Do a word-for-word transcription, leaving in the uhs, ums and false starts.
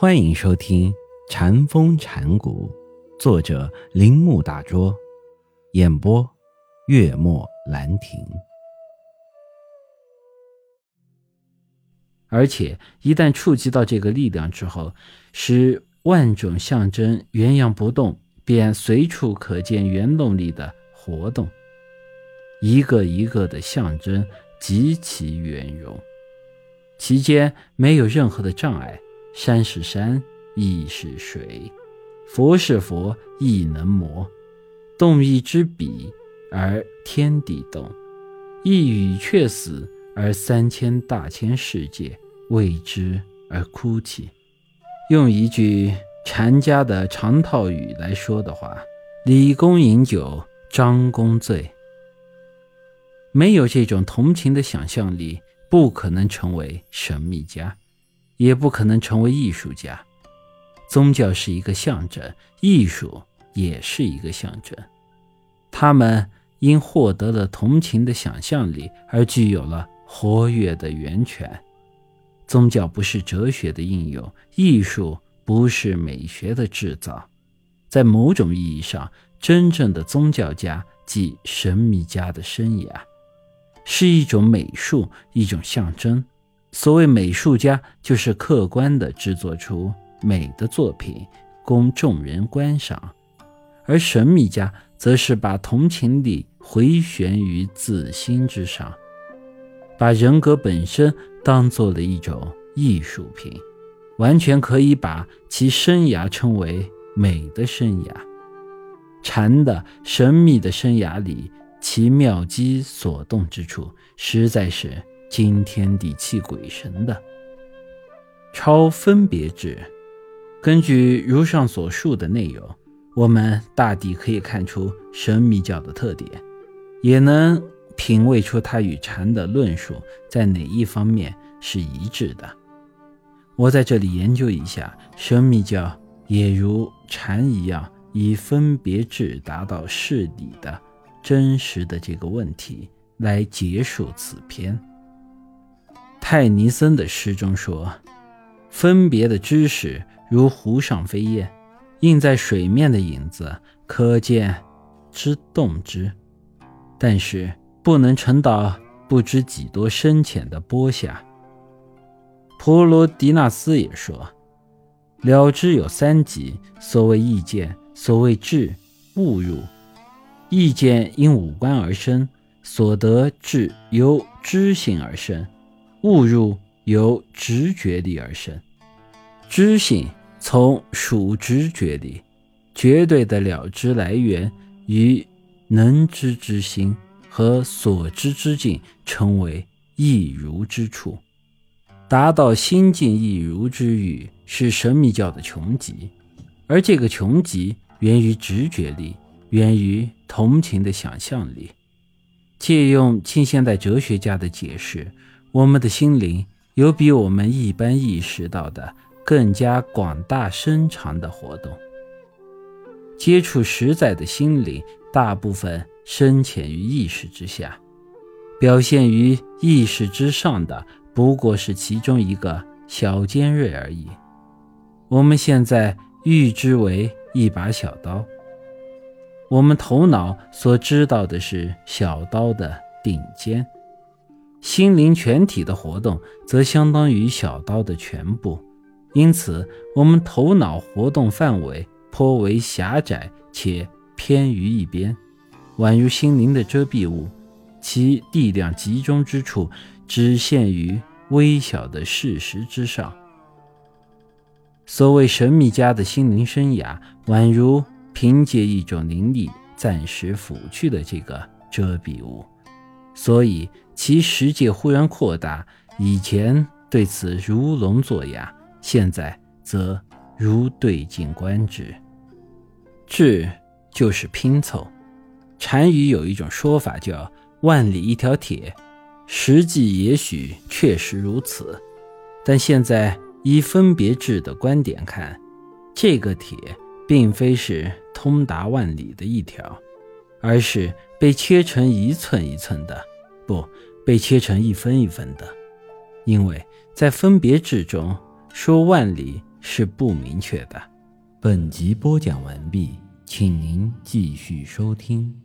欢迎收听《禅风禅谷》，作者铃木大拙，演播月末兰亭。而且一旦触及到这个力量之后，使万种象征原样不动，便随处可见原动力的活动，一个一个的象征极其圆融，其间没有任何的障碍。山是山，意是水；佛是佛，亦能磨。动意之彼，而天地动；一语却死，而三千大千世界为之而哭泣。用一句禅家的常套语来说的话，李公饮酒，张公醉。没有这种同情的想象力，不可能成为神秘家，也不可能成为艺术家。宗教是一个象征，艺术也是一个象征。他们因获得了同情的想象力而具有了活跃的源泉。宗教不是哲学的应用，艺术不是美学的制造。在某种意义上，真正的宗教家即神秘家的生涯，是一种美术，一种象征。所谓美术家，就是客观地制作出美的作品供众人观赏，而神秘家则是把同情力回旋于自心之上，把人格本身当作了一种艺术品，完全可以把其生涯称为美的生涯。禅的神秘的生涯里，其妙机所动之处，实在是惊天地泣鬼神的。超分别智，根据如上所述的内容，我们大抵可以看出神秘教的特点，也能品味出它与禅的论述在哪一方面是一致的。我在这里研究一下，神秘教也如禅一样，以分别智达到事理的真实的这个问题，来结束此篇。泰尼森的诗中说，分别的知识如湖上飞燕，映在水面的影子可见之动之，但是不能沉到不知几多深浅的波下。普罗迪纳斯也说，了知有三级，所谓意见，所谓智，误入。意见因五官而生，所得智由知性而生，误入由直觉力而生，知性从属直觉力，绝对的了知来源于能知之心和所知之境，成为一如之处。达到心境一如之域，是神秘教的穷极，而这个穷极源于直觉力，源于同情的想象力。借用近现代哲学家的解释，我们的心灵有比我们一般意识到的更加广大深长的活动。接触实在的心灵，大部分深潜于意识之下，表现于意识之上的不过是其中一个小尖锐而已。我们现在喻之为一把小刀，我们头脑所知道的是小刀的顶尖，心灵全体的活动则相当于小刀的全部，因此我们头脑活动范围颇为狭窄且偏于一边，宛如心灵的遮蔽物，其力量集中之处只限于微小的事实之上。所谓神秘家的心灵生涯，宛如凭借一种灵力暂时拂去的这个遮蔽物，所以其世界忽然扩大，以前对此如聋作哑，现在则如对镜观之。智就是拼凑，禅语有一种说法叫万里一条铁，实际也许确实如此，但现在依分别智的观点看，这个铁并非是通达万里的一条，而是被切成一寸一寸的，不，被切成一分一分的。因为在分别智中，说万里是不明确的。本集播讲完毕，请您继续收听。